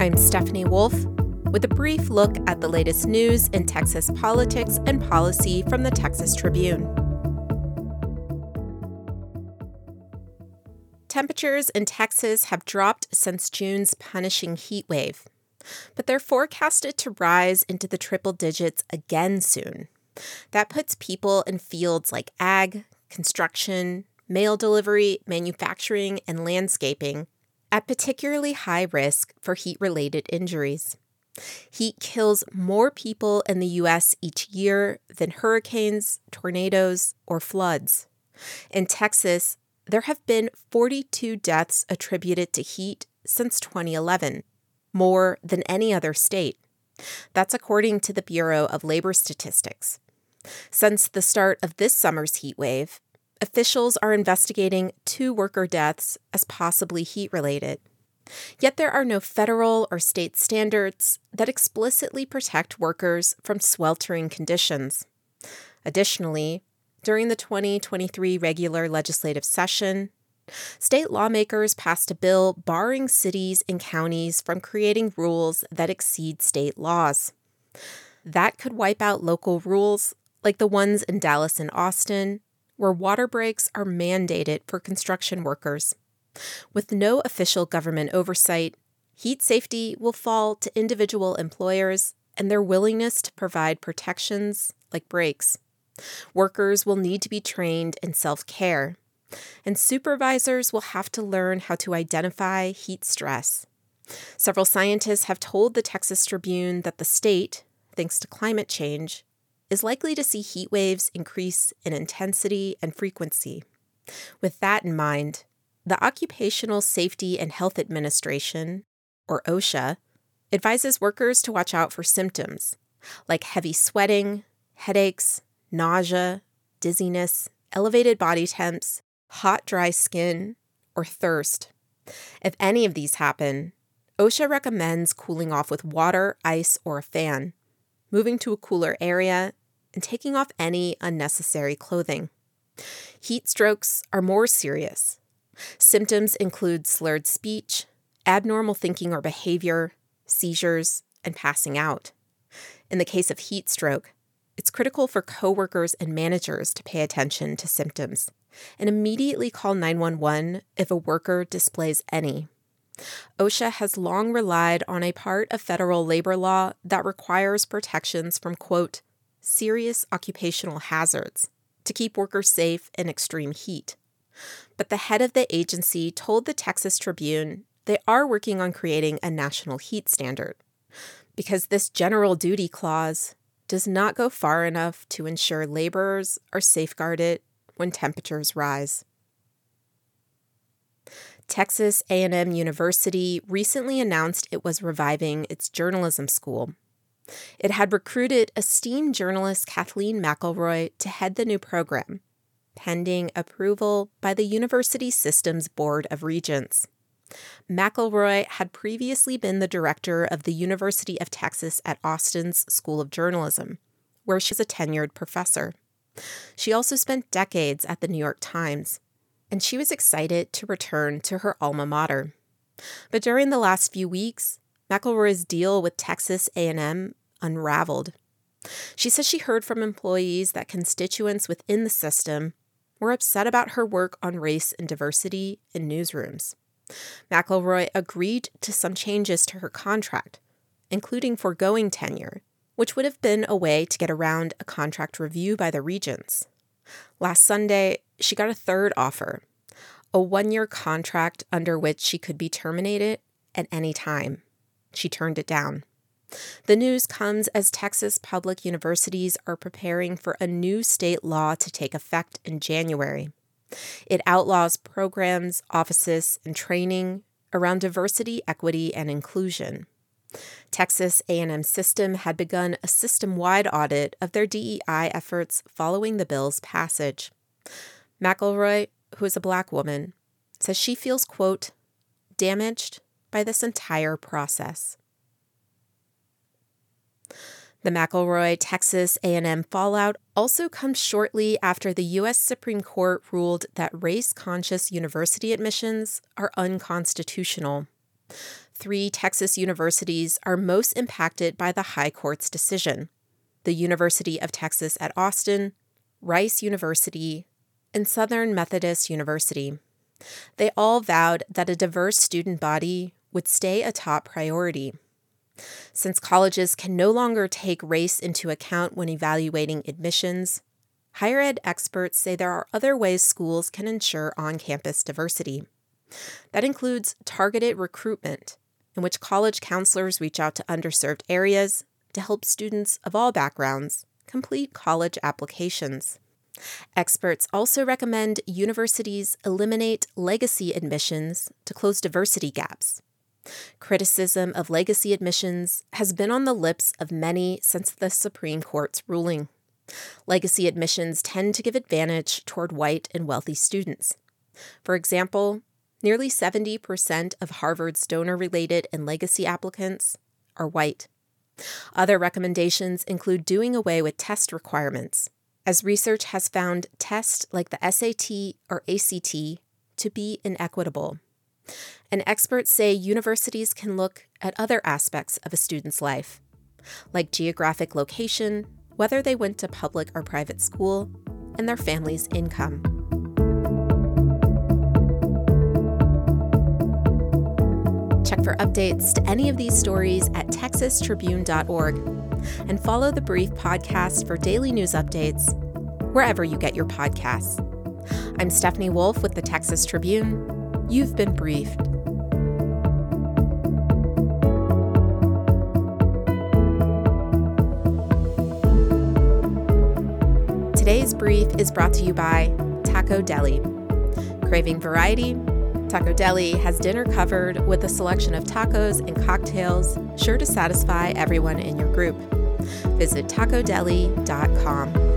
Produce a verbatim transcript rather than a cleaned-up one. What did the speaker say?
I'm Stephanie Wolf with a brief look at the latest news in Texas politics and policy from the Texas Tribune. Temperatures in Texas have dropped since June's punishing heat wave, but they're forecasted to rise into the triple digits again soon. That puts people in fields like ag, construction, mail delivery, manufacturing, and landscaping at particularly high risk for heat-related injuries. Heat kills more people in the U S each year than hurricanes, tornadoes, or floods. In Texas, there have been forty-two deaths attributed to heat since twenty eleven, more than any other state. That's according to the Bureau of Labor Statistics. Since the start of this summer's heat wave, officials are investigating two worker deaths as possibly heat-related. Yet there are no federal or state standards that explicitly protect workers from sweltering conditions. Additionally, during the twenty twenty-three regular legislative session, state lawmakers passed a bill barring cities and counties from creating rules that exceed state laws. That could wipe out local rules like the ones in Dallas and Austin, where water breaks are mandated for construction workers. With no official government oversight, heat safety will fall to individual employers and their willingness to provide protections like breaks. Workers will need to be trained in self-care, and supervisors will have to learn how to identify heat stress. Several scientists have told the Texas Tribune that the state, thanks to climate change, is likely to see heat waves increase in intensity and frequency. With that in mind, the Occupational Safety and Health Administration, or OSHA, advises workers to watch out for symptoms like heavy sweating, headaches, nausea, dizziness, elevated body temps, hot, dry skin, or thirst. If any of these happen, OSHA recommends cooling off with water, ice, or a fan, moving to a cooler area, and taking off any unnecessary clothing. Heat strokes are more serious. Symptoms include slurred speech, abnormal thinking or behavior, seizures, and passing out. In the case of heat stroke, it's critical for coworkers and managers to pay attention to symptoms and immediately call nine one one if a worker displays any. OSHA has long relied on a part of federal labor law that requires protections from, quote, serious occupational hazards to keep workers safe in extreme heat. But the head of the agency told the Texas Tribune they are working on creating a national heat standard because this general duty clause does not go far enough to ensure laborers are safeguarded when temperatures rise. Texas A and M University recently announced it was reviving its journalism school. It had recruited esteemed journalist Kathleen McElroy to head the new program, pending approval by the university system's Board of Regents. McElroy had previously been the director of the University of Texas at Austin's School of Journalism, where she's a tenured professor. She also spent decades at the New York Times, and she was excited to return to her alma mater. But during the last few weeks, McElroy's deal with Texas A and M unraveled. She says she heard from employees that constituents within the system were upset about her work on race and diversity in newsrooms. McElroy agreed to some changes to her contract, including foregoing tenure, which would have been a way to get around a contract review by the regents. Last Sunday, she got a third offer, a one-year contract under which she could be terminated at any time. She turned it down. The news comes as Texas public universities are preparing for a new state law to take effect in January. It outlaws programs, offices, and training around diversity, equity, and inclusion. Texas A and M System had begun a system-wide audit of their D E I efforts following the bill's passage. McElroy, who is a Black woman, says she feels, quote, damaged by this entire process. The McElroy, Texas A and M fallout also comes shortly after the U S Supreme Court ruled that race-conscious university admissions are unconstitutional. three Texas universities are most impacted by the high court's decision: the University of Texas at Austin, Rice University, and Southern Methodist University. They all vowed that a diverse student body would stay a top priority. Since colleges can no longer take race into account when evaluating admissions, higher ed experts say there are other ways schools can ensure on-campus diversity. That includes targeted recruitment, in which college counselors reach out to underserved areas to help students of all backgrounds complete college applications. Experts also recommend universities eliminate legacy admissions to close diversity gaps. Criticism of legacy admissions has been on the lips of many since the Supreme Court's ruling. Legacy admissions tend to give advantage toward white and wealthy students. For example, nearly seventy percent of Harvard's donor-related and legacy applicants are white. Other recommendations include doing away with test requirements, as research has found tests like the S A T or A C T to be inequitable. And experts say universities can look at other aspects of a student's life, like geographic location, whether they went to public or private school, and their family's income. Check for updates to any of these stories at texas tribune dot org and follow The Brief podcast for daily news updates wherever you get your podcasts. I'm Stephanie Wolf with the Texas Tribune. You've been briefed. Today's brief is brought to you by Taco Deli. Craving variety? Taco Deli has dinner covered with a selection of tacos and cocktails sure to satisfy everyone in your group. Visit taco deli dot com.